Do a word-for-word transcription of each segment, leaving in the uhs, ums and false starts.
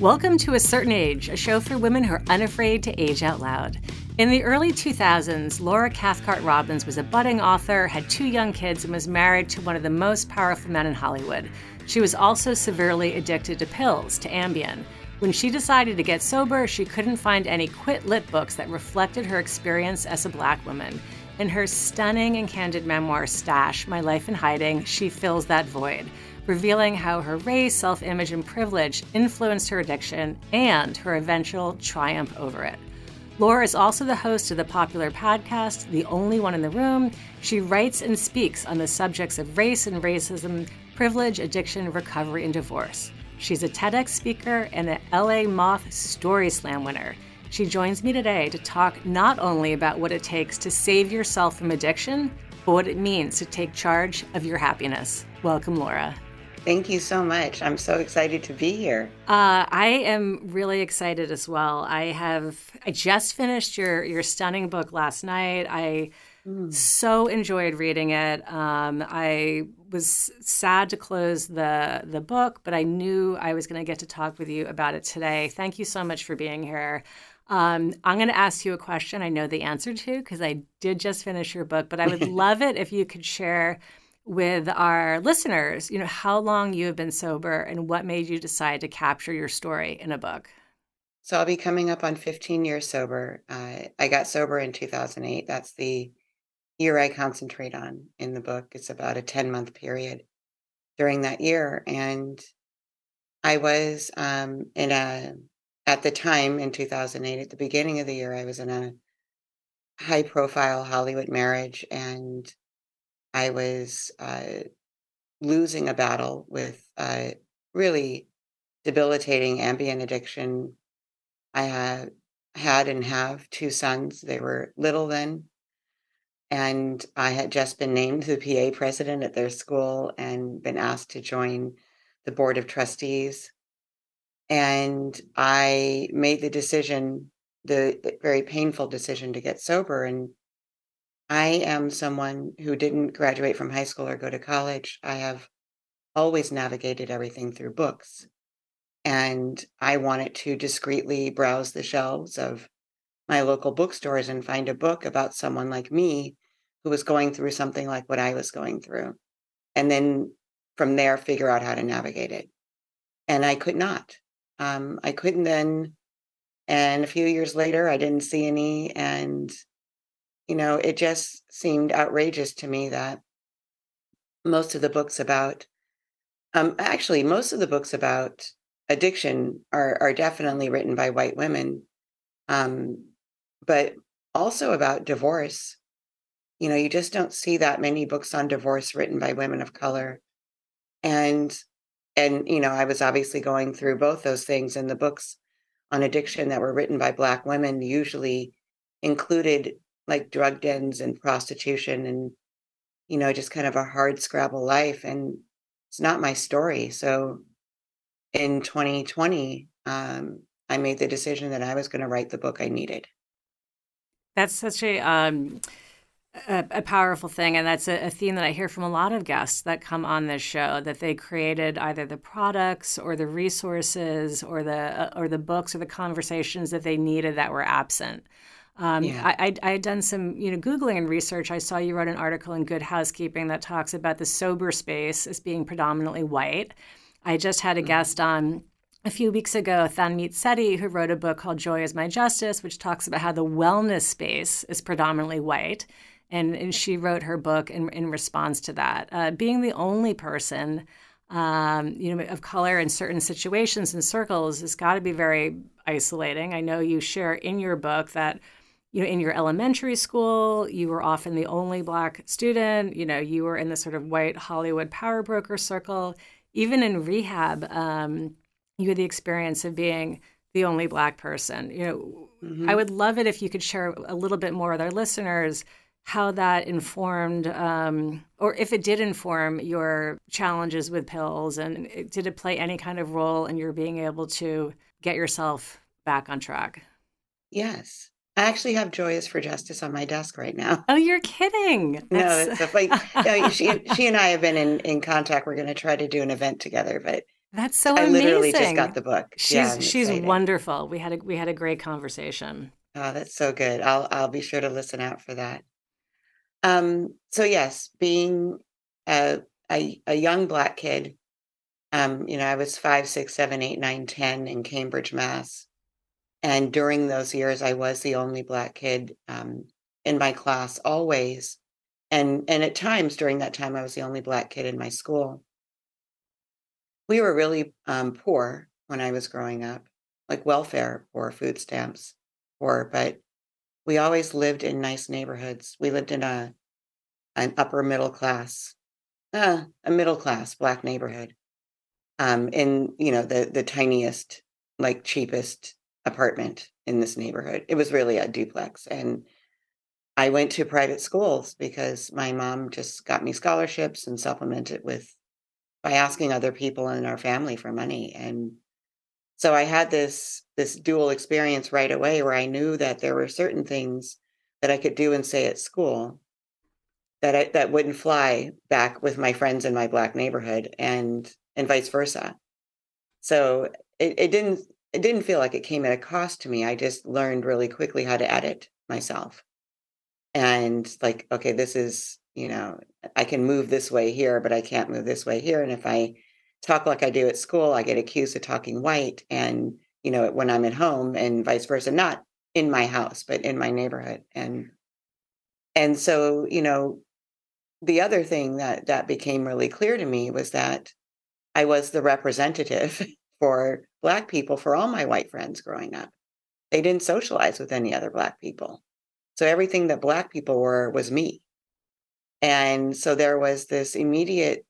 Welcome to A Certain Age, a show for women who are unafraid to age out loud. In the early two thousands, Laura Cathcart Robbins was a budding author, had two young kids, and was married to one of the most powerful men in Hollywood. She was also severely addicted to pills, to Ambien. When she decided to get sober, she couldn't find any quit lit books that reflected her experience as a Black woman. In her stunning and candid memoir, Stash: My Life in Hiding, she fills that void, revealing how her race, self-image, and privilege influenced her addiction and her eventual triumph over it. Laura is also the host of the popular podcast, The Only One in the Room. She writes and speaks on the subjects of race and racism, privilege, addiction, recovery, and divorce. She's a TEDx speaker and an L A Moth Story Slam winner. She joins me today to talk not only about what it takes to save yourself from addiction, but what it means to take charge of your happiness. Welcome, Laura. Thank you so much. I'm so excited to be here. Uh, I am really excited as well. I have I just finished your your stunning book last night. I mm. so enjoyed reading it. Um, I was sad to close the the book, but I knew I was going to get to talk with you about it today. Thank you so much for being here. Um, I'm going to ask you a question I know the answer to because I did just finish your book, but I would love it if you could share with our listeners, you know, how long you have been sober and what made you decide to capture your story in a book. So I'll be coming up on fifteen years sober. Uh, I got sober in two thousand eight. That's the year I concentrate on in the book. It's about a ten month period during that year. And I was um, in a At the time in two thousand eight, at the beginning of the year, I was in a high profile Hollywood marriage, and I was uh, losing a battle with uh, really debilitating Ambien addiction. I had, had and have two sons. They were little then, and I had just been named the P A president at their school and been asked to join the board of trustees. And I made the decision, the very painful decision, to get sober. And I am someone who didn't graduate from high school or go to college. I have always navigated everything through books. And I wanted to discreetly browse the shelves of my local bookstores and find a book about someone like me who was going through something like what I was going through. And then from there, figure out how to navigate it. And I could not. Um, I couldn't then, and a few years later, I didn't see any, and, you know, it just seemed outrageous to me that most of the books about, um, actually, most of the books about addiction are, are definitely written by white women, um, but also about divorce. You know, you just don't see that many books on divorce written by women of color, and And, you know, I was obviously going through both those things, and the books on addiction that were written by Black women usually included like drug dens and prostitution and, you know, just kind of a hard scrabble life. And it's not my story. So in twenty twenty, um, I made the decision that I was going to write the book I needed. That's such a... Um... A, a powerful thing. And that's a, a theme that I hear from a lot of guests that come on this show, that they created either the products or the resources or the uh, or the books or the conversations that they needed that were absent. Um, yeah. I, I, I had done some, you know, Googling and research. I saw you wrote an article in Good Housekeeping that talks about the sober space as being predominantly white. I just had a mm-hmm. guest on a few weeks ago, Thanmeet Seti, who wrote a book called Joy is My Justice, which talks about how the wellness space is predominantly white. And, and she wrote her book in, in response to that. Uh, being the only person, um, you know, of color in certain situations and circles has got to be very isolating. I know you share in your book that, you know, in your elementary school, you were often the only Black student. You know, you were in the sort of white Hollywood power broker circle. Even in rehab, um, you had the experience of being the only Black person. You know, mm-hmm. I would love it if you could share a little bit more with our listeners how that informed, um, or if it did inform your challenges with pills, and did it play any kind of role in your being able to get yourself back on track? Yes. I actually have Joy is for Justice on my desk right now. Oh, you're kidding. That's... No, it's a, like, no, she, she and I have been in, in contact. We're going to try to do an event together, but That's so amazing. I literally just got the book. She's yeah, she's excited. Wonderful. We had a we had a great conversation. Oh, that's so good. I'll I'll be sure to listen out for that. Um. So yes, being a a, a young Black kid, um, you know, I was five, six, seven, eight, nine, ten in Cambridge, Mass, and during those years, I was the only Black kid um, in my class always, and and at times during that time, I was the only Black kid in my school. We were really um, poor when I was growing up, like welfare poor, food stamps poor, but we always lived in nice neighborhoods. We lived in a an upper middle class, uh, a middle class Black neighborhood, um, in you know the the tiniest, like cheapest apartment in this neighborhood. It was really a duplex, and I went to private schools because my mom just got me scholarships and supplemented with. By asking other people in our family for money. And so I had this this dual experience right away where I knew that there were certain things that I could do and say at school that I, that wouldn't fly back with my friends in my Black neighborhood and and vice versa. So it, it didn't it didn't feel like it came at a cost to me. I just learned really quickly how to edit myself. And like, okay, this is, you know, I can move this way here, but I can't move this way here. And if I talk like I do at school, I get accused of talking white. And, you know, when I'm at home and vice versa, not in my house, but in my neighborhood. And, and so, you know, the other thing that, that became really clear to me was that I was the representative for Black people for all my white friends growing up. They didn't socialize with any other Black people. So everything that Black people were was me. And so there was this immediate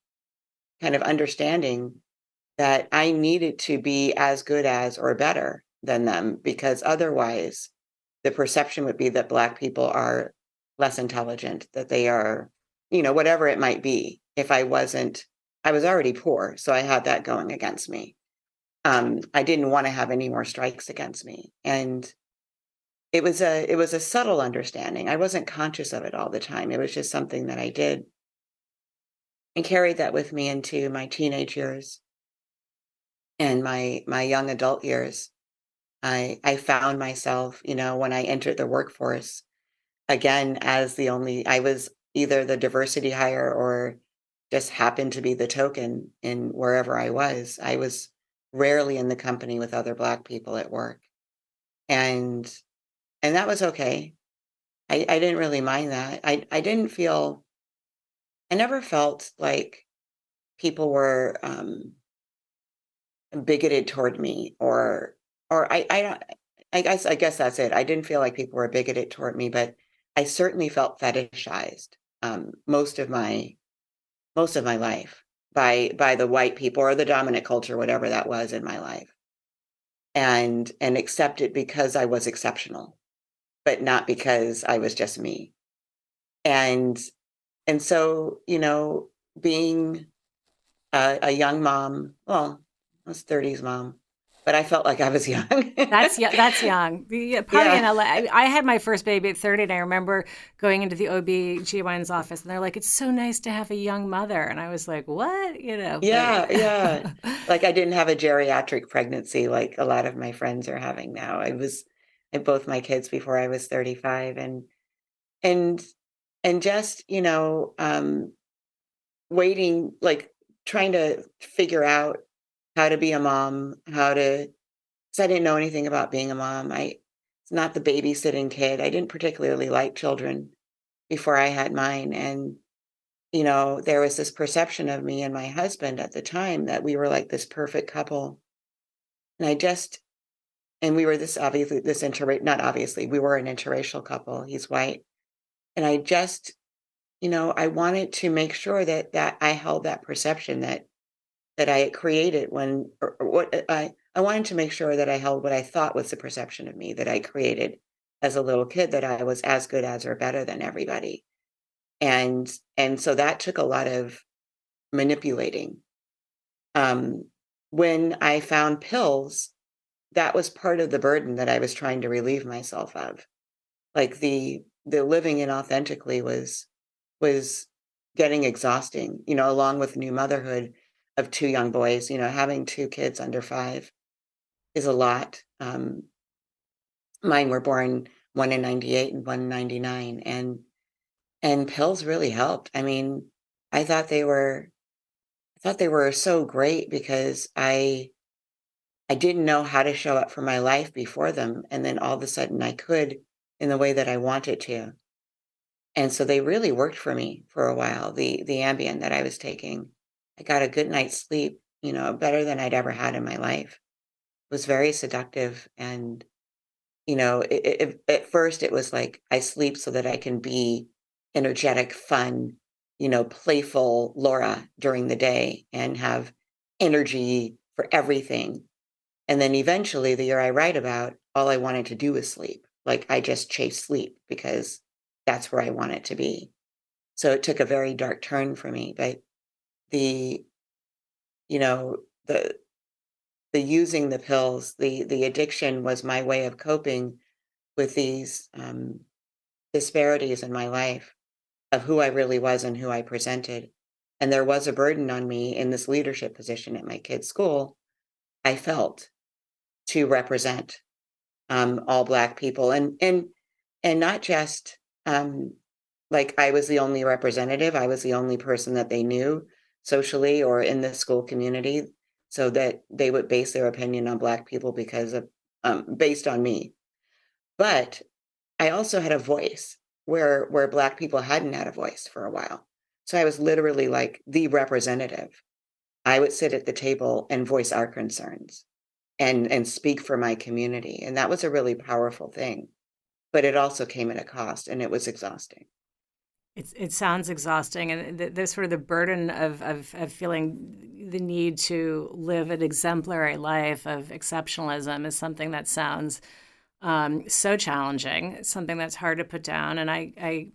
kind of understanding that I needed to be as good as or better than them, because otherwise the perception would be that Black people are less intelligent, that they are, you know, whatever it might be. If I wasn't, I was already poor, so I had that going against me. Um, I didn't want to have any more strikes against me. And It was a it was a subtle understanding. I wasn't conscious of it all the time. It was just something that I did and carried that with me into my teenage years and my my young adult years. I I found myself, you know, when I entered the workforce, again, as the only, I was either the diversity hire or just happened to be the token in wherever I was. I was rarely in the company with other Black people at work. And And that was okay. I, I didn't really mind that. I, I didn't feel, I never felt like people were um, bigoted toward me or, or I, I don't, I guess, I guess that's it. I didn't feel like people were bigoted toward me, but I certainly felt fetishized um, most of my, most of my life by, by the white people or the dominant culture, whatever that was in my life, and, and accepted because I was exceptional. But not because I was just me. And and so, you know, being a, a young mom, well, I was thirties mom, but I felt like I was young. that's, that's young. Yeah, probably yeah. In L A. I had my first baby at thirty, and I remember going into the O B G Y N's office, and they're like, it's so nice to have a young mother. And I was like, what? You know. Yeah, yeah. Like I didn't have a geriatric pregnancy like a lot of my friends are having now. I was... and both my kids before I was thirty-five, and and and just, you know, um, waiting, like trying to figure out how to be a mom, how to, because I didn't know anything about being a mom. I it's not the babysitting kid. I didn't particularly like children before I had mine, and you know, there was this perception of me and my husband at the time that we were like this perfect couple, and I just. And we were this obviously, this interracial, not obviously, we were an interracial couple. He's white. And I just, you know, I wanted to make sure that that I held that perception that that I had created when, or, or what I, I wanted to make sure that I held what I thought was the perception of me that I created as a little kid, that I was as good as or better than everybody. And, and so that took a lot of manipulating. Um, when I found pills, that was part of the burden that I was trying to relieve myself of. Like the the living inauthentically was was getting exhausting, you know, along with new motherhood, of two young boys. You know, having two kids under five is a lot. Um, mine were born one in ninety-eight and one in ninety-nine, and and pills really helped. I mean, I thought they were, I thought they were so great because I, I didn't know how to show up for my life before them, and then all of a sudden I could in the way that I wanted to. And so they really worked for me for a while. The the Ambien that I was taking, I got a good night's sleep, you know, better than I'd ever had in my life. It was very seductive. And, you know, it, it, at first it was like, I sleep so that I can be energetic, fun, you know, playful Laura during the day and have energy for everything. And then eventually the year I write about, all I wanted to do was sleep. Like I just chased sleep because that's where I want it to be. So it took a very dark turn for me, but the, you know, the, the using the pills, the, the addiction was my way of coping with these um, disparities in my life of who I really was and who I presented. And there was a burden on me in this leadership position at my kid's school, I felt, to represent um, all Black people and, and, and not just, Um, like I was the only representative. I was the only person that they knew socially or in the school community, so that they would base their opinion on Black people because of, um, based on me. But I also had a voice where, where Black people hadn't had a voice for a while. So I was literally like the representative. I would sit at the table and voice our concerns and, and speak for my community. And that was a really powerful thing. But it also came at a cost, and it was exhausting. It's, it sounds exhausting, and th- there's sort of the burden of, of of feeling the need to live an exemplary life of exceptionalism is something that sounds um, so challenging. It's something that's hard to put down, and I, I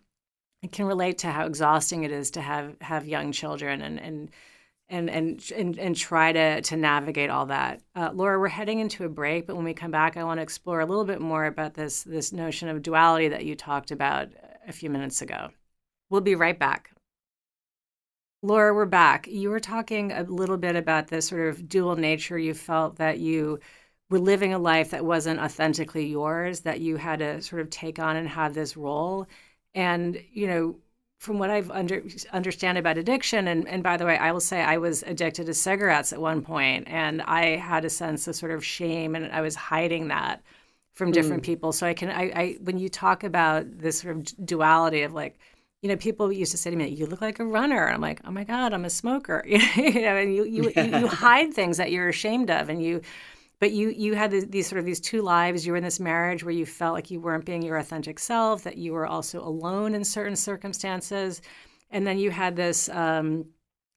I can relate to how exhausting it is to have have young children and and and and and, and try to to navigate all that. Uh, Laura, we're heading into a break, but when we come back, I want to explore a little bit more about this, this notion of duality that you talked about a few minutes ago. We'll be right back. Laura, we're back. You were talking a little bit about this sort of dual nature. You felt that you were living a life that wasn't authentically yours, that you had to sort of take on and have this role. And, you know, from what I've under, understand about addiction, and, and by the way, I will say I was addicted to cigarettes at one point, and I had a sense of sort of shame, and I was hiding that from different mm. people. So I can, I, I, when you talk about this sort of duality of like, you know, people used to say to me, "You look like a runner." And I'm like, "Oh my God, I'm a smoker." You know, and you you, yeah. you you hide things that you're ashamed of, and you, but you you had these, these sort of these two lives. You were in this marriage where you felt like you weren't being your authentic self, that you were also alone in certain circumstances. And then you had this um,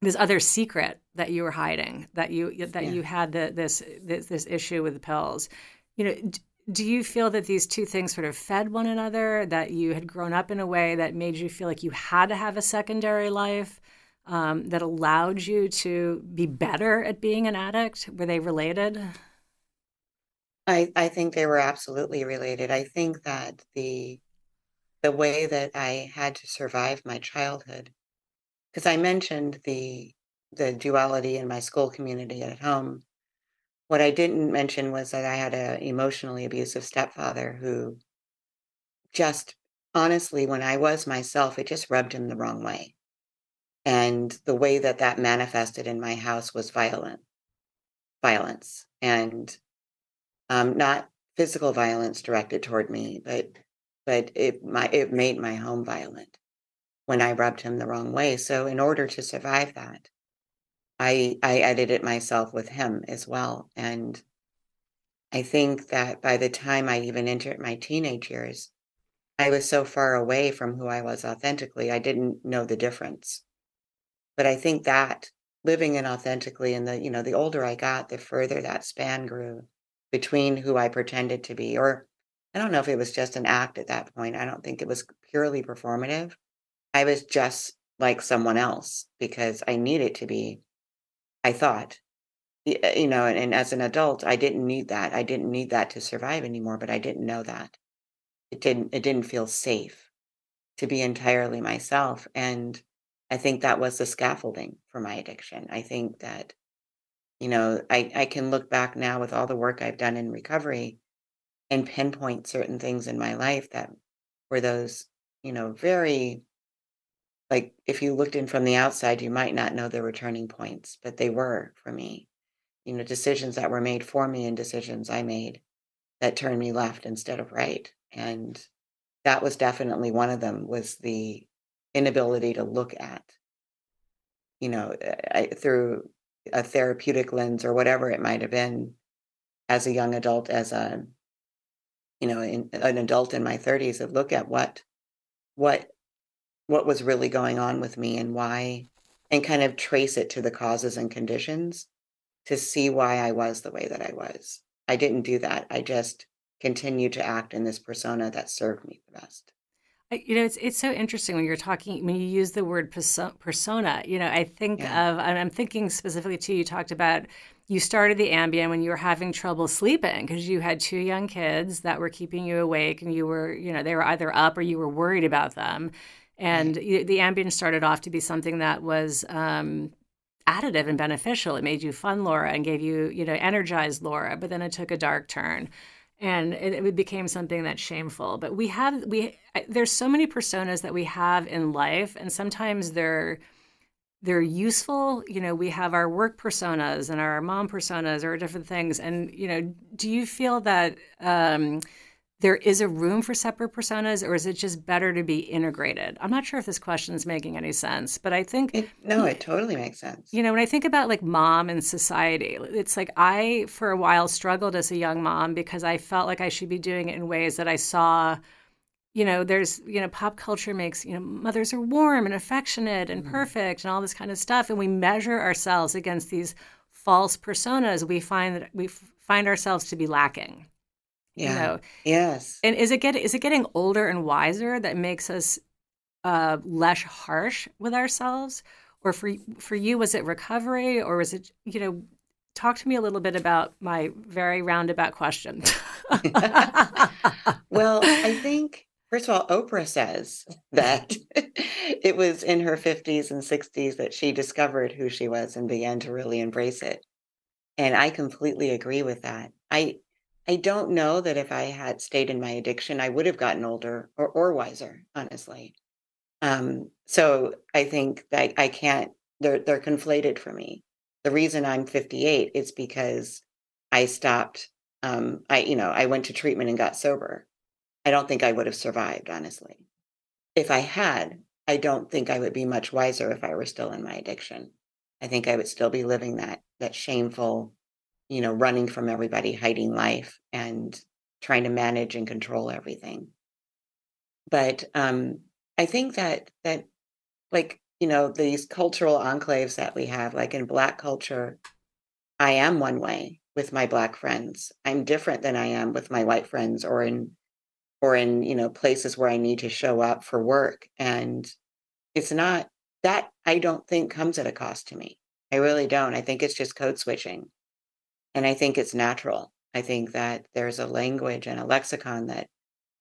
this other secret that you were hiding, that you that yeah. you had the, this, this this issue with the pills. You know, d- do you feel that these two things sort of fed one another, that you had grown up in a way that made you feel like you had to have a secondary life um, that allowed you to be better at being an addict? Were they related? I, I think they were absolutely related. I think that the the way that I had to survive my childhood, because I mentioned the the duality in my school community at home. What I didn't mention was that I had an emotionally abusive stepfather who just, honestly, when I was myself, it just rubbed him the wrong way. And the way that that manifested in my house was violent, violence, and Um, not physical violence directed toward me, but but it my it made my home violent when I rubbed him the wrong way. So in order to survive that, I I edited myself with him as well. And I think that by the time I even entered my teenage years, I was so far away from who I was authentically, I didn't know the difference. But I think that living inauthentically, and the you know the older I got, the further that span grew between who I pretended to be, or I don't know if it was just an act at that point. I don't think it was purely performative. I was just like someone else because I needed to be, I thought, you know, and, and as an adult, I didn't need that. I didn't need that to survive anymore, but I didn't know that. It didn't, it didn't feel safe to be entirely myself. And I think that was the scaffolding for my addiction. I think that You know, I, I can look back now with all the work I've done in recovery and pinpoint certain things in my life that were those, you know, very, like, if you looked in from the outside, you might not know there were turning points, but they were for me. You know, decisions that were made for me and decisions I made that turned me left instead of right. And that was definitely one of them, was the inability to look at, you know, I, through a therapeutic lens or whatever it might have been as a young adult, as a, you know, in, an adult in my thirties, of look at what, what, what was really going on with me and why, and kind of trace it to the causes and conditions to see why I was the way that I was. I didn't do that. I just continued to act in this persona that served me the best. You know, it's it's so interesting when you're talking, when you use the word persona, you know, I think yeah. of, and I'm thinking specifically too, you talked about, you started the Ambien when you were having trouble sleeping because you had two young kids that were keeping you awake and you were, you know, they were either up or you were worried about them. And right. you, the Ambien started off to be something that was um, additive and beneficial. It made you fun, Laura, and gave you, you know, energized Laura, but then it took a dark turn. And it became something that's shameful. But we have, we there's so many personas that we have in life, and sometimes they're they're useful. You know, we have our work personas and our mom personas or different things. And, you know, do you feel that um, there is a room for separate personas, or is it just better to be integrated? I'm not sure if this question is making any sense, but I think... It, no, it totally makes sense. You know, when I think about like mom and society, it's like I, for a while, struggled as a young mom because I felt like I should be doing it in ways that I saw, you know, there's, you know, pop culture makes, you know, mothers are warm and affectionate and mm-hmm. perfect and all this kind of stuff. And we measure ourselves against these false personas. We find that we find ourselves to be lacking. Yeah. You know? Yes. And is it get is it getting older and wiser that makes us uh, less harsh with ourselves? Or for for you, was it recovery, or was it, you know? Talk to me a little bit about my very roundabout question. Well, I think first of all, Oprah says that it was in her fifties and sixties that she discovered who she was and began to really embrace it, and I completely agree with that. I. I don't know that if I had stayed in my addiction, I would have gotten older or, or wiser, honestly. Um, so I think that I can't, they're, they're conflated for me. The reason I'm fifty-eight is because I stopped, um, I, you know, I went to treatment and got sober. I don't think I would have survived, honestly. If I had, I don't think I would be much wiser if I were still in my addiction. I think I would still be living that, that shameful, you know, running from everybody, hiding life and trying to manage and control everything. But um, I think that, that like, you know, these cultural enclaves that we have, like in Black culture, I am one way with my Black friends. I'm different than I am with my white friends or in, or in, you know, places where I need to show up for work. And it's not that, I don't think comes at a cost to me. I really don't. I think it's just code switching. And I think it's natural. I think that there's a language and a lexicon that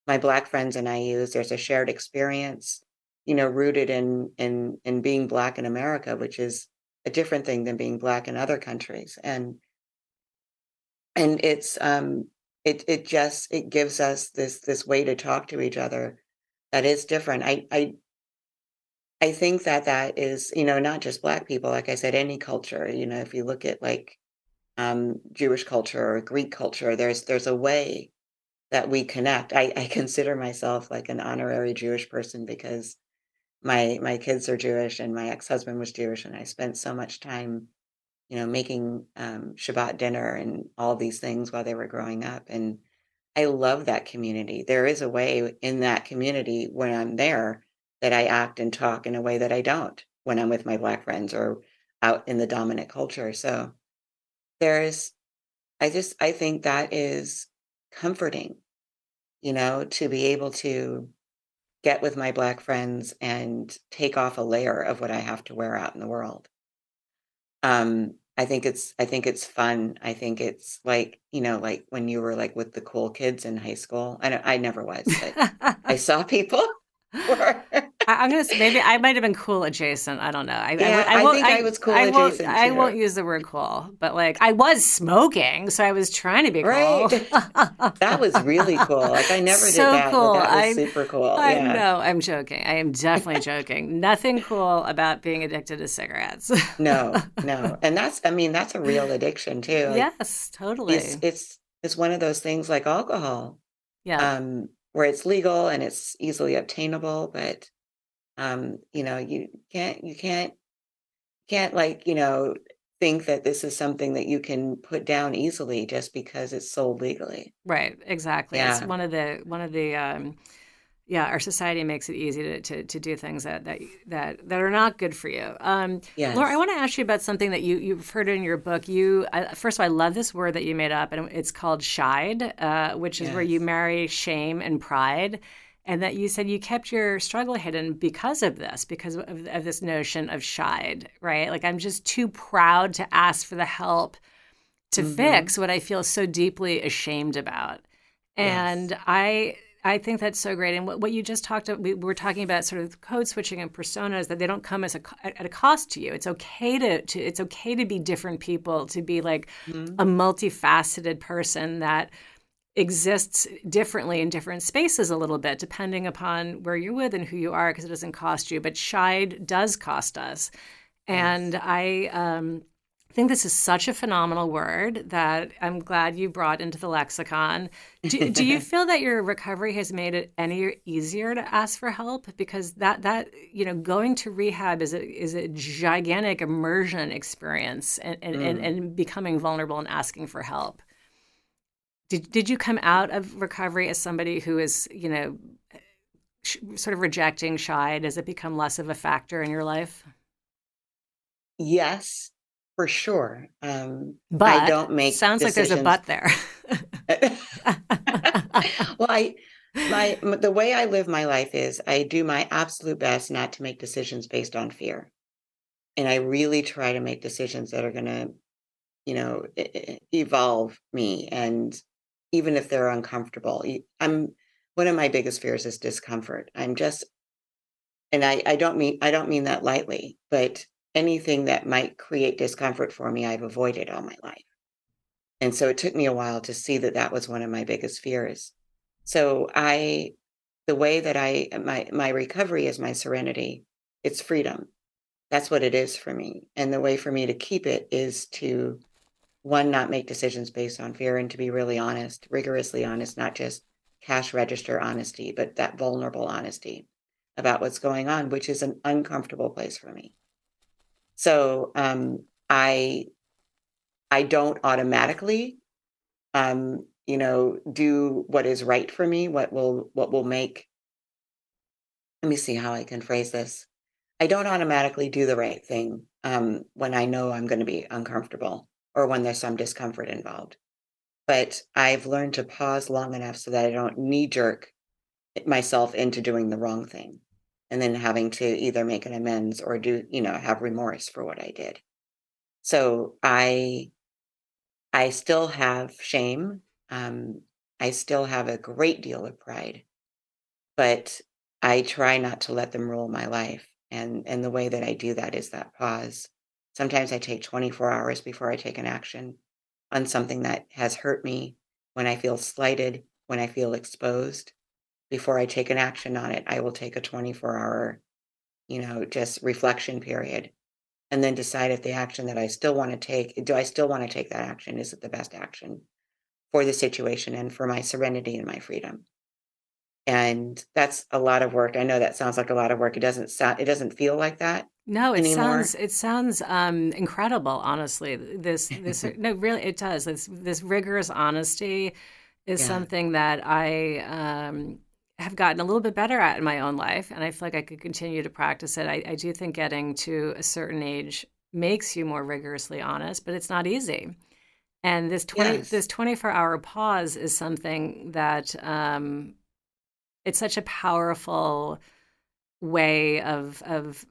my Black friends and I use. There's a shared experience, you know, rooted in in in being Black in America, which is a different thing than being Black in other countries. And and it's um it it just it gives us this this way to talk to each other that is different. I I I think that that is, you know, not just Black people. Like I said, any culture. You know, if you look at like Um, Jewish culture or Greek culture, there's there's a way that we connect. I, I consider myself like an honorary Jewish person because my my kids are Jewish and my ex-husband was Jewish, and I spent so much time, you know, making um, Shabbat dinner and all these things while they were growing up. And I love that community. There is a way in that community when I'm there that I act and talk in a way that I don't when I'm with my Black friends or out in the dominant culture. So There's, I just, I think that is comforting, you know, to be able to get with my Black friends and take off a layer of what I have to wear out in the world. Um, I think it's, I think it's fun. I think it's like, you know, like when you were like with the cool kids in high school. I know, I never was, but I saw people who were I'm gonna say maybe I might have been cool adjacent. I don't know. I, yeah, I, I, won't, I think I, I was cool I adjacent. Won't, I won't use the word cool, but like I was smoking, so I was trying to be cool. Right. That was really cool. Like I never so did that. Cool. But that was I, super cool. I yeah. know. I'm joking. I am definitely joking. Nothing cool about being addicted to cigarettes. no, no, and that's. I mean, that's a real addiction too. Like, yes, totally. It's, it's it's one of those things like alcohol. Yeah. Um, where it's legal and it's easily obtainable, but um, you know, you can't, you can't, can't like, you know, think that this is something that you can put down easily just because it's sold legally. Right. Exactly. Yeah. It's one of the, one of the, um, yeah, our society makes it easy to, to, to do things that, that, that, that are not good for you. Um, yes. Laura, I want to ask you about something that you, you've heard in your book. You, I, first of all, I love this word that you made up, and it's called shied, uh, which is yes. where you marry shame and pride. And that you said you kept your struggle hidden because of this, because of, of this notion of shied, right? Like, I'm just too proud to ask for the help to mm-hmm. fix what I feel so deeply ashamed about. And yes. I... I think that's so great. And what, what you just talked about, we were talking about sort of code switching and personas, that they don't come as a, at a cost to you. It's okay to, to it's okay to be different people, to be like mm-hmm. a multifaceted person that exists differently in different spaces a little bit, depending upon where you're with and who you are, because it doesn't cost you. But shied does cost us. And yes. I um, think this is such a phenomenal word that I'm glad you brought into the lexicon. Do, do you feel that your recovery has made it any easier to ask for help? Because that, that you know, going to rehab is a, is a gigantic immersion experience, and and, mm. and and becoming vulnerable and asking for help. Did did you come out of recovery as somebody who is, you know, sh- sort of rejecting shy? Does it become less of a factor in your life? Yes. For sure. Um, but I don't make sounds decisions. Like there's a but there. Well, I, my, the way I live my life is I do my absolute best not to make decisions based on fear. And I really try to make decisions that are going to, you know, evolve me. And even if they're uncomfortable, I'm, one of my biggest fears is discomfort. I'm just, and I, I don't mean, I don't mean that lightly, but anything that might create discomfort for me, I've avoided all my life. And so it took me a while to see that that was one of my biggest fears. So I, the way that I, my, my recovery is my serenity. It's freedom. That's what it is for me. And the way for me to keep it is to, one, not make decisions based on fear, and to be really honest, rigorously honest, not just cash register honesty, but that vulnerable honesty about what's going on, which is an uncomfortable place for me. So um, I, I don't automatically, um, you know, do what is right for me. What will, what will make, let me see how I can phrase this. I don't automatically do the right thing um, when I know I'm going to be uncomfortable or when there's some discomfort involved. But I've learned to pause long enough so that I don't knee jerk myself into doing the wrong thing, and then having to either make an amends or do, you know, have remorse for what I did. So I, I still have shame. Um, I still have a great deal of pride, but I try not to let them rule my life. And, and the way that I do that is that pause. Sometimes I take twenty-four hours before I take an action on something that has hurt me, when I feel slighted, when I feel exposed. Before I take an action on it, I will take a twenty-four hour, you know, just reflection period, and then decide if the action that I still want to take, do I still want to take that action? Is it the best action for the situation and for my serenity and my freedom? And that's a lot of work. I know that sounds like a lot of work. It doesn't sound, it doesn't feel like that. No, it anymore. sounds it sounds um, incredible. Honestly, this this no, really, it does. This this rigorous honesty is yeah. something that I. Um, have gotten a little bit better at in my own life, and I feel like I could continue to practice it. I, I do think getting to a certain age makes you more rigorously honest, but it's not easy. And this twenty, yes. this twenty-four hour pause is something that um, it's such a powerful way of of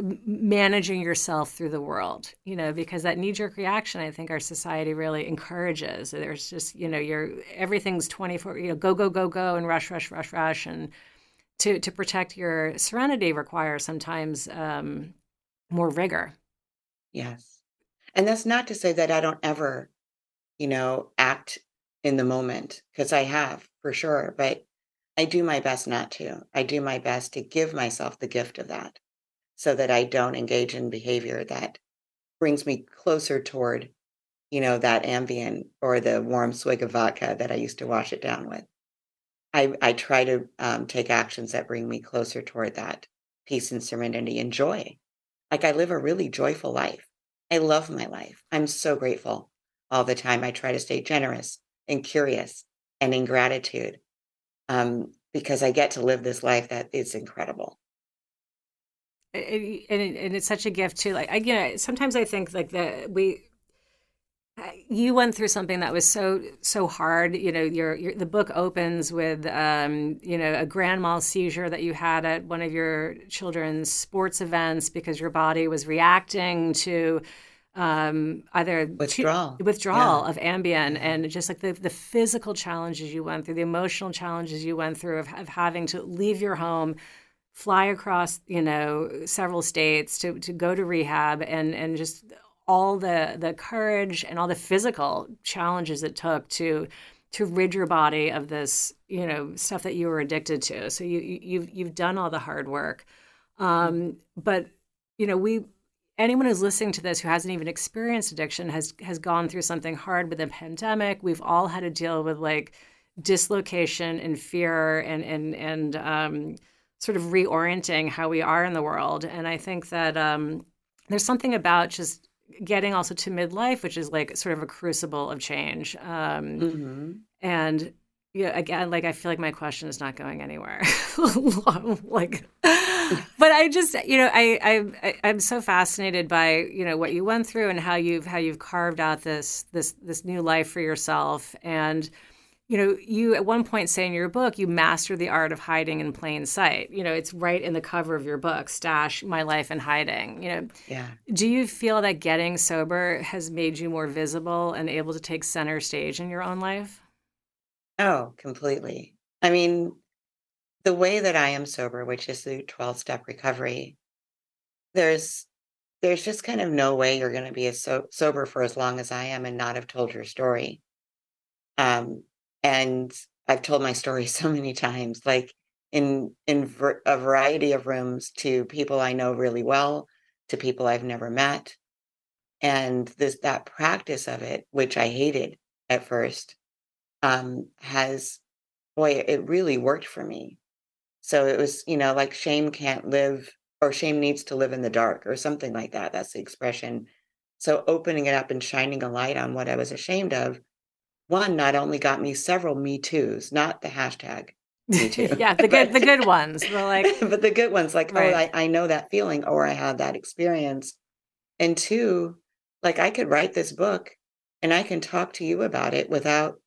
managing yourself through the world, you know, because that knee-jerk reaction, I think our society really encourages. There's just, you know, you're everything's twenty-four, you know, go, go, go, go, and rush, rush, rush, rush. And to to protect your serenity requires sometimes um, more rigor. Yes. And that's not to say that I don't ever, you know, act in the moment, because I have for sure, but I do my best not to. I do my best to give myself the gift of that so that I don't engage in behavior that brings me closer toward, you know, that Ambien or the warm swig of vodka that I used to wash it down with. I, I try to um, take actions that bring me closer toward that peace and serenity and joy. Like, I live a really joyful life. I love my life. I'm so grateful all the time. I try to stay generous and curious and in gratitude um, because I get to live this life that is incredible. And, and, and it's such a gift too. Like, I, you know, sometimes I think like that we, you went through something that was so, so hard. You know, your, your the book opens with, um, you know, a grand mal seizure that you had at one of your children's sports events because your body was reacting to um, either withdrawal, to, withdrawal yeah. of Ambien, and just like the, the physical challenges you went through, the emotional challenges you went through of, of having to leave your home, fly across, you know, several states to, to go to rehab, and, and just all the the courage and all the physical challenges it took to to rid your body of this, you know, stuff that you were addicted to. So you, you you've you've done all the hard work, um, but you know, we anyone who's listening to this who hasn't even experienced addiction has has gone through something hard with the pandemic. We've all had to deal with like dislocation and fear and and and um, sort of reorienting how we are in the world. And I think that um, there's something about just getting also to midlife, which is like sort of a crucible of change. Um, mm-hmm. And yeah, again, like, I feel like my question is not going anywhere. Like, but I just, you know, I, I, I, I'm so fascinated by, you know, what you went through and how you've, how you've carved out this, this, this new life for yourself. And, you know, you at one point say in your book, you master the art of hiding in plain sight. You know, it's right in the cover of your book, Stash: My Life in Hiding. You know, yeah. Do you feel that getting sober has made you more visible and able to take center stage in your own life? Oh, completely. I mean, the way that I am sober, which is the twelve-step recovery, there's there's just kind of no way you're going to be as so- sober for as long as I am and not have told your story. Um. And I've told my story so many times, like in in ver- a variety of rooms, to people I know really well, to people I've never met. And this that practice of it, which I hated at first, um, has, boy, it really worked for me. So it was, you know, like shame can't live, or shame needs to live in the dark, or something like that. That's the expression. So opening it up and shining a light on what I was ashamed of, one, not only got me several Me Too's, not the hashtag Me Too. Yeah, the good, but, the good ones. We're like, but the good ones, like, right. oh, I, I know that feeling, or I had that experience. And two, like, I could write this book and I can talk to you about it without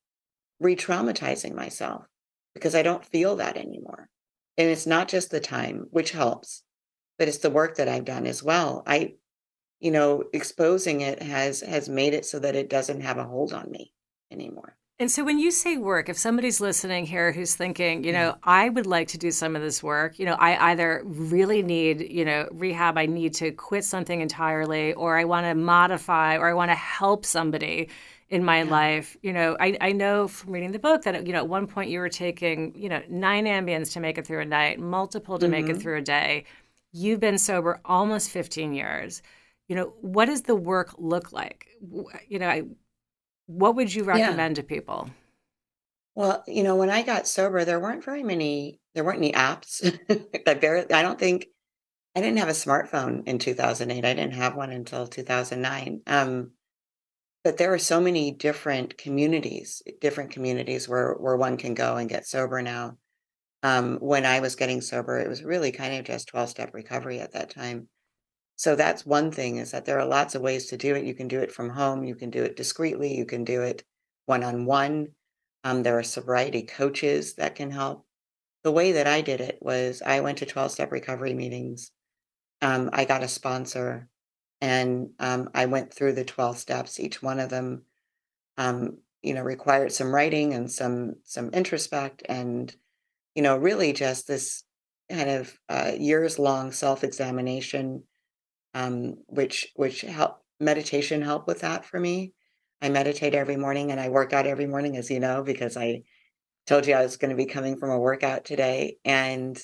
re-traumatizing myself, because I don't feel that anymore. And it's not just the time, which helps, but it's the work that I've done as well. I, you know, exposing it has has made it so that it doesn't have a hold on me anymore. And so when you say work, if somebody's listening here who's thinking, you know, yeah. I would like to do some of this work, you know, I either really need, you know, rehab, I need to quit something entirely, or I want to modify, or I want to help somebody in my yeah. life. You know, I, I know from reading the book that, you know, at one point you were taking, you know, nine Ambiens to make it through a night, multiple to mm-hmm. make it through a day. You've been sober almost fifteen years. You know, what does the work look like? You know, I What would you recommend yeah. to people? Well, you know, when I got sober, there weren't very many, there weren't any apps. I barely, I don't think, I didn't have a smartphone in two thousand eight. I didn't have one until two thousand nine. Um, but there are so many different communities, different communities where, where one can go and get sober now. Um, when I was getting sober, it was really kind of just twelve-step recovery at that time. So that's one thing, is that there are lots of ways to do it. You can do it from home. You can do it discreetly. You can do it one-on-one. Um, there are sobriety coaches that can help. The way that I did it was I went to twelve-step recovery meetings. Um, I got a sponsor, and um, I went through the twelve steps. Each one of them, um, you know, required some writing and some some introspect, and, you know, really just this kind of uh, years-long self-examination, um, which which help meditation helped with that for me. I meditate every morning and I work out every morning, as you know, because I told you I was going to be coming from a workout today, and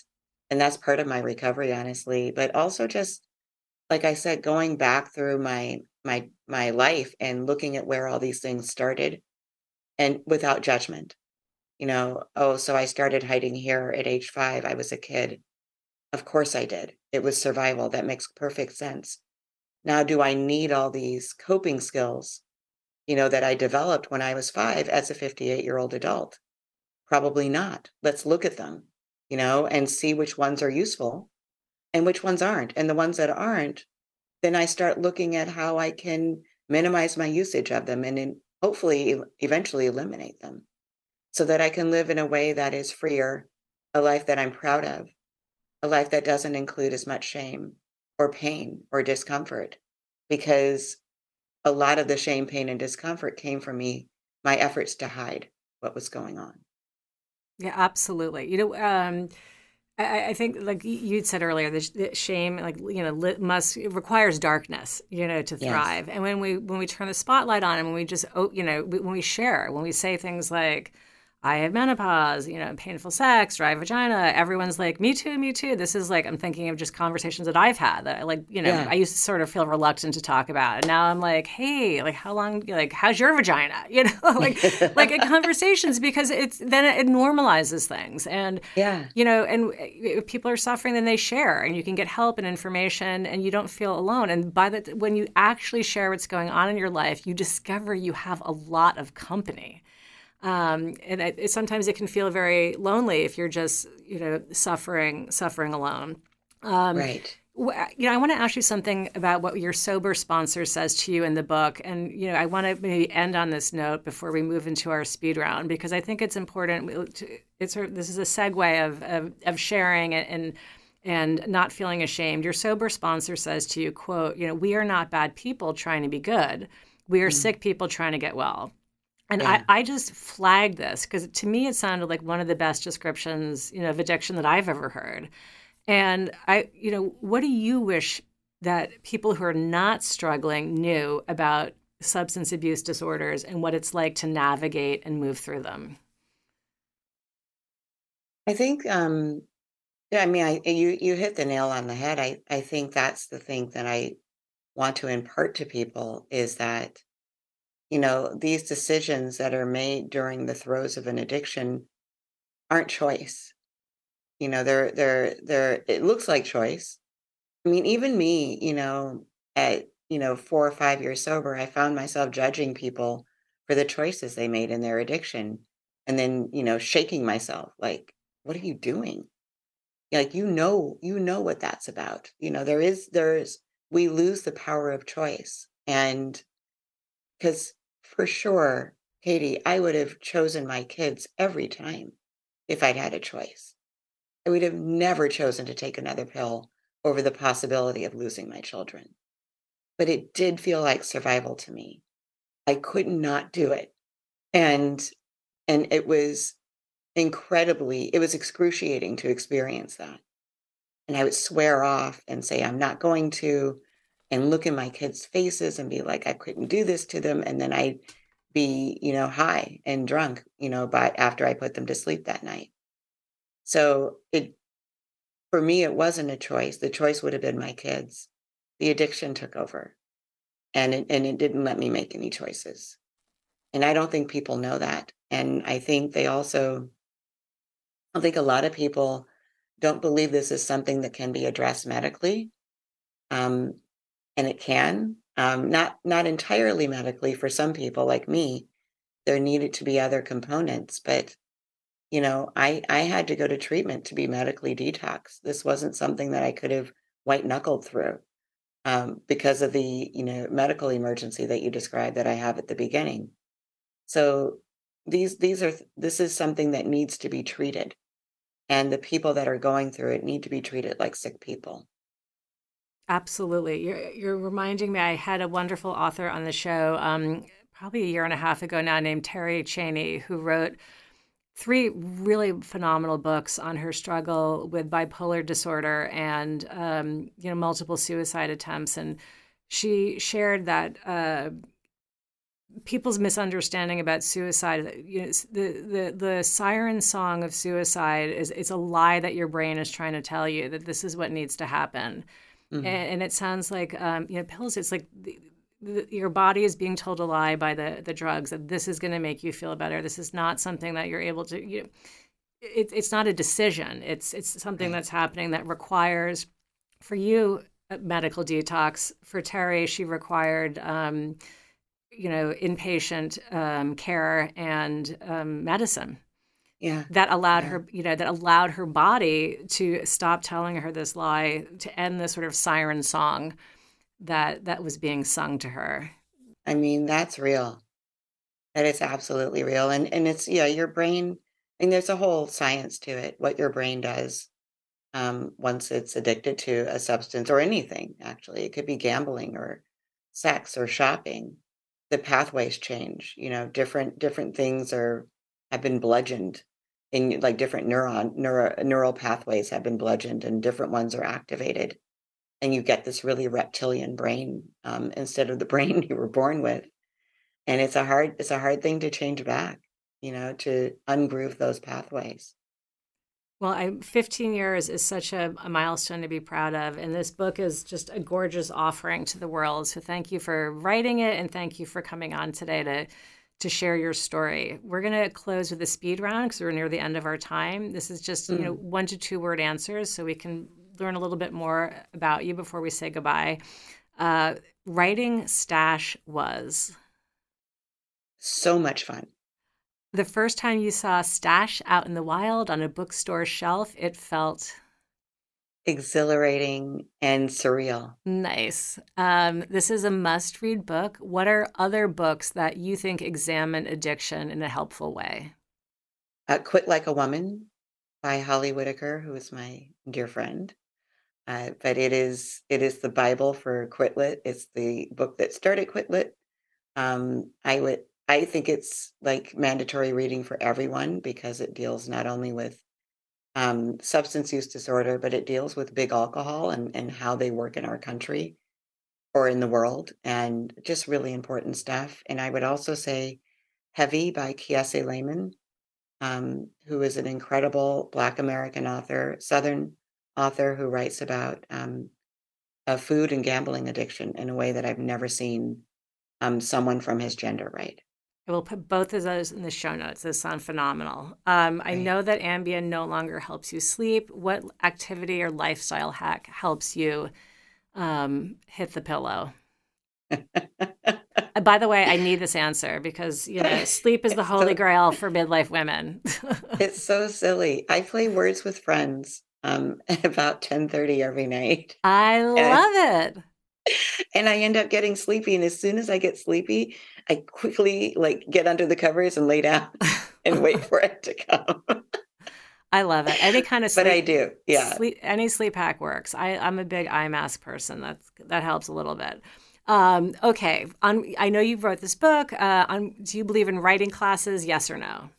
and that's part of my recovery, honestly. But also just, like I said, going back through my my my life and looking at where all these things started, and without judgment. You know, oh, so I started hiding here at age five. I was a kid. Of course I did. It was survival. That makes perfect sense. Now, do I need all these coping skills, you know, that I developed when I was five as a fifty-eight-year-old adult? Probably not. Let's look at them, you know, and see which ones are useful and which ones aren't. And the ones that aren't, then I start looking at how I can minimize my usage of them and then hopefully eventually eliminate them, so that I can live in a way that is freer, a life that I'm proud of, a life that doesn't include as much shame or pain or discomfort, because a lot of the shame, pain, and discomfort came from me, my efforts to hide what was going on. Yeah, absolutely. You know, um, I, I think, like you'd said earlier, the, sh- the shame, like, you know, must it requires darkness, you know, to thrive. Yes. And when we when we turn the spotlight on, and when we just, you know, when we share, when we say things like, I have menopause, you know, painful sex, dry vagina. Everyone's like, me too, me too. This is like, I'm thinking of just conversations that I've had that I like, you know, yeah. I used to sort of feel reluctant to talk about. And now I'm like, hey, like how long, like, how's your vagina? You know, like, like in conversations, because it's, then it normalizes things. And, yeah. you know, and if people are suffering, then they share, and you can get help and information, and you don't feel alone. And by the, when you actually share what's going on in your life, you discover you have a lot of company. Um, and it, it, sometimes it can feel very lonely if you're just, you know, suffering, suffering alone. Um, right. Wh- you know, I want to ask you something about what your sober sponsor says to you in the book. And, you know, I want to maybe end on this note before we move into our speed round, because I think it's important. To, it's sort of, this is a segue of, of, of sharing and, and, and not feeling ashamed. Your sober sponsor says to you, quote, you know, we are not bad people trying to be good. We are mm. sick people trying to get well. And yeah. I, I just flagged this because to me it sounded like one of the best descriptions, you know, of addiction that I've ever heard. And I, you know, what do you wish that people who are not struggling knew about substance abuse disorders and what it's like to navigate and move through them? I think, um, yeah, I mean, I, you you hit the nail on the head. I I think that's the thing that I want to impart to people is that, you know, these decisions that are made during the throes of an addiction aren't choice. You know, they're, they're, they're, it looks like choice. I mean, even me, you know, at, you know, four or five years sober, I found myself judging people for the choices they made in their addiction. And then, you know, shaking myself like, what are you doing? Like, you know, you know what that's about. You know, there is, there's, we lose the power of choice. And because for sure, Katie, I would have chosen my kids every time if I'd had a choice. I would have never chosen to take another pill over the possibility of losing my children. But it did feel like survival to me. I could not do it. And and it was incredibly, it was excruciating to experience that. And I would swear off and say, I'm not going to, and look in my kids' faces and be like, I couldn't do this to them. And then I'd be, you know, high and drunk, you know, by after I put them to sleep that night. So it, for me, it wasn't a choice. The choice would have been my kids. The addiction took over and it, and it didn't let me make any choices. And I don't think people know that. And I think they also, I think a lot of people don't believe this is something that can be addressed medically. Um, And it can, um, not not entirely medically for some people like me. There needed to be other components, but you know, I I had to go to treatment to be medically detoxed. This wasn't something that I could have white knuckled through um, because of the you know medical emergency that you described that I have at the beginning. So these these are this is something that needs to be treated, and the people that are going through it need to be treated like sick people. Absolutely. You're, you're reminding me, I had a wonderful author on the show um, probably a year and a half ago now named Terry Cheney, who wrote three really phenomenal books on her struggle with bipolar disorder and, um, you know, multiple suicide attempts. And she shared that uh, people's misunderstanding about suicide, you know, the, the, the siren song of suicide is it's a lie that your brain is trying to tell you that this is what needs to happen. Mm-hmm. And, and it sounds like, um, you know, pills, it's like the, the, your body is being told a lie by the, the drugs that this is going to make you feel better. This is not something that you're able to, you know, it, it's not a decision. It's, it's something that's happening that requires for you a medical detox. For Terry, she required, um, you know, inpatient um, care and um, medicine. Yeah, that allowed yeah. her, you know, that allowed her body to stop telling her this lie, to end this sort of siren song that that was being sung to her. I mean, that's real. That is absolutely real. And and it's, yeah, your brain, and there's a whole science to it, what your brain does um, once it's addicted to a substance or anything, actually. It could be gambling or sex or shopping. The pathways change, you know, different different things are have been bludgeoned in like different neuron neuro, neural pathways have been bludgeoned and different ones are activated. And you get this really reptilian brain um, instead of the brain you were born with. And it's a hard, it's a hard thing to change back, you know, to ungroove those pathways. Well, I, fifteen years is such a, a milestone to be proud of. And this book is just a gorgeous offering to the world. So thank you for writing it. And thank you for coming on today to to share your story. We're going to close with a speed round because we're near the end of our time. This is just, mm. you know, one to two word answers so we can learn a little bit more about you before we say goodbye. Uh, writing Stash was? So much fun. The first time you saw Stash out in the wild on a bookstore shelf, it felt? Exhilarating and surreal. Nice. Um, this is a must-read book. What are other books that you think examine addiction in a helpful way? Uh, Quit Like a Woman by Holly Whitaker, who is my dear friend. Uh, but it is it is the Bible for Quitlet. It's the book that started Quitlet. Um, I would I think it's like mandatory reading for everyone because it deals not only with Um, substance use disorder, but it deals with big alcohol and, and how they work in our country or in the world, and just really important stuff. And I would also say Heavy by Kiese Laymon, um, who is an incredible Black American author, Southern author who writes about um, a food and gambling addiction in a way that I've never seen um, someone from his gender write. I will put both of those in the show notes. Those sound phenomenal. Um, I right. know that Ambien no longer helps you sleep. What activity or lifestyle hack helps you um, hit the pillow? By the way, I need this answer because, you know, sleep is the holy so, grail for midlife women. It's so silly. I play Words with Friends um, at about ten thirty every night. I love I- it. And I end up getting sleepy. And as soon as I get sleepy, I quickly like get under the covers and lay down and wait for it to come. I love it. Any kind of sleep. But I do. Yeah. Sleep, any sleep hack works. I, I'm a big eye mask person. That's, that helps a little bit. Um, okay. On, I know you wrote this book. Uh, on, do you believe in writing classes? Yes or no?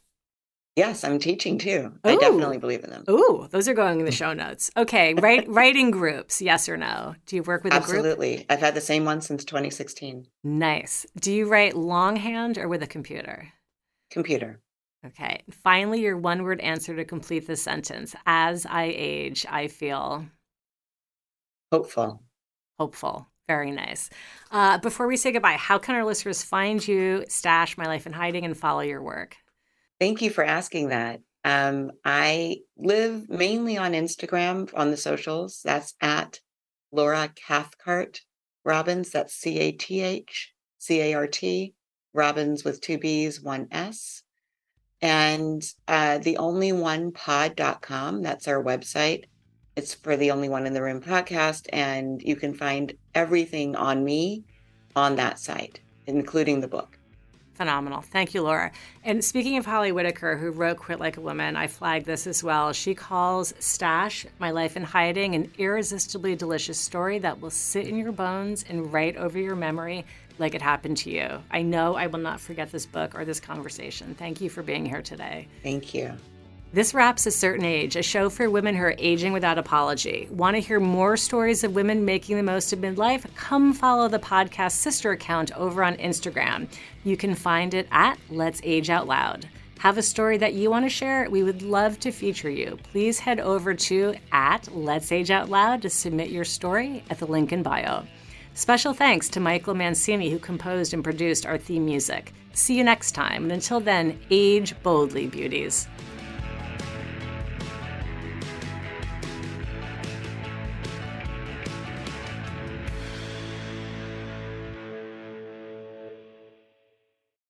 Yes, I'm teaching too. Ooh. I definitely believe in them. Ooh, those are going in the show notes. Okay, write, writing groups, yes or no? Do you work with Absolutely. a group? Absolutely. I've had the same one since twenty sixteen. Nice. Do you write longhand or with a computer? Computer. Okay. Finally, your one-word answer to complete this sentence. As I age, I feel? Hopeful. Hopeful. Very nice. Uh, before we say goodbye, how can our listeners find you, Stash, My Life in Hiding, and follow your work? Thank you for asking that. Um, I live mainly on Instagram, on the socials. That's at Laura Cathcart Robbins. That's C A T H C A R T, Robbins with two B's, one S. And uh, the only one pod dot com, that's our website. It's for The Only One in the Room podcast. And you can find everything on me on that site, including the book. Phenomenal. Thank you, Laura. And speaking of Holly Whitaker, who wrote Quit Like a Woman, I flagged this as well. She calls Stash, My Life in Hiding, an irresistibly delicious story that will sit in your bones and right over your memory like it happened to you. I know I will not forget this book or this conversation. Thank you for being here today. Thank you. This wraps A Certain Age, a show for women who are aging without apology. Want to hear more stories of women making the most of midlife? Come follow the podcast sister account over on Instagram. You can find it at Let's Age Out Loud. Have a story that you want to share? We would love to feature you. Please head over to at Let's Age Out Loud to submit your story at the link in bio. Special thanks to Michael Mancini, who composed and produced our theme music. See you next time. And until then, age boldly, beauties.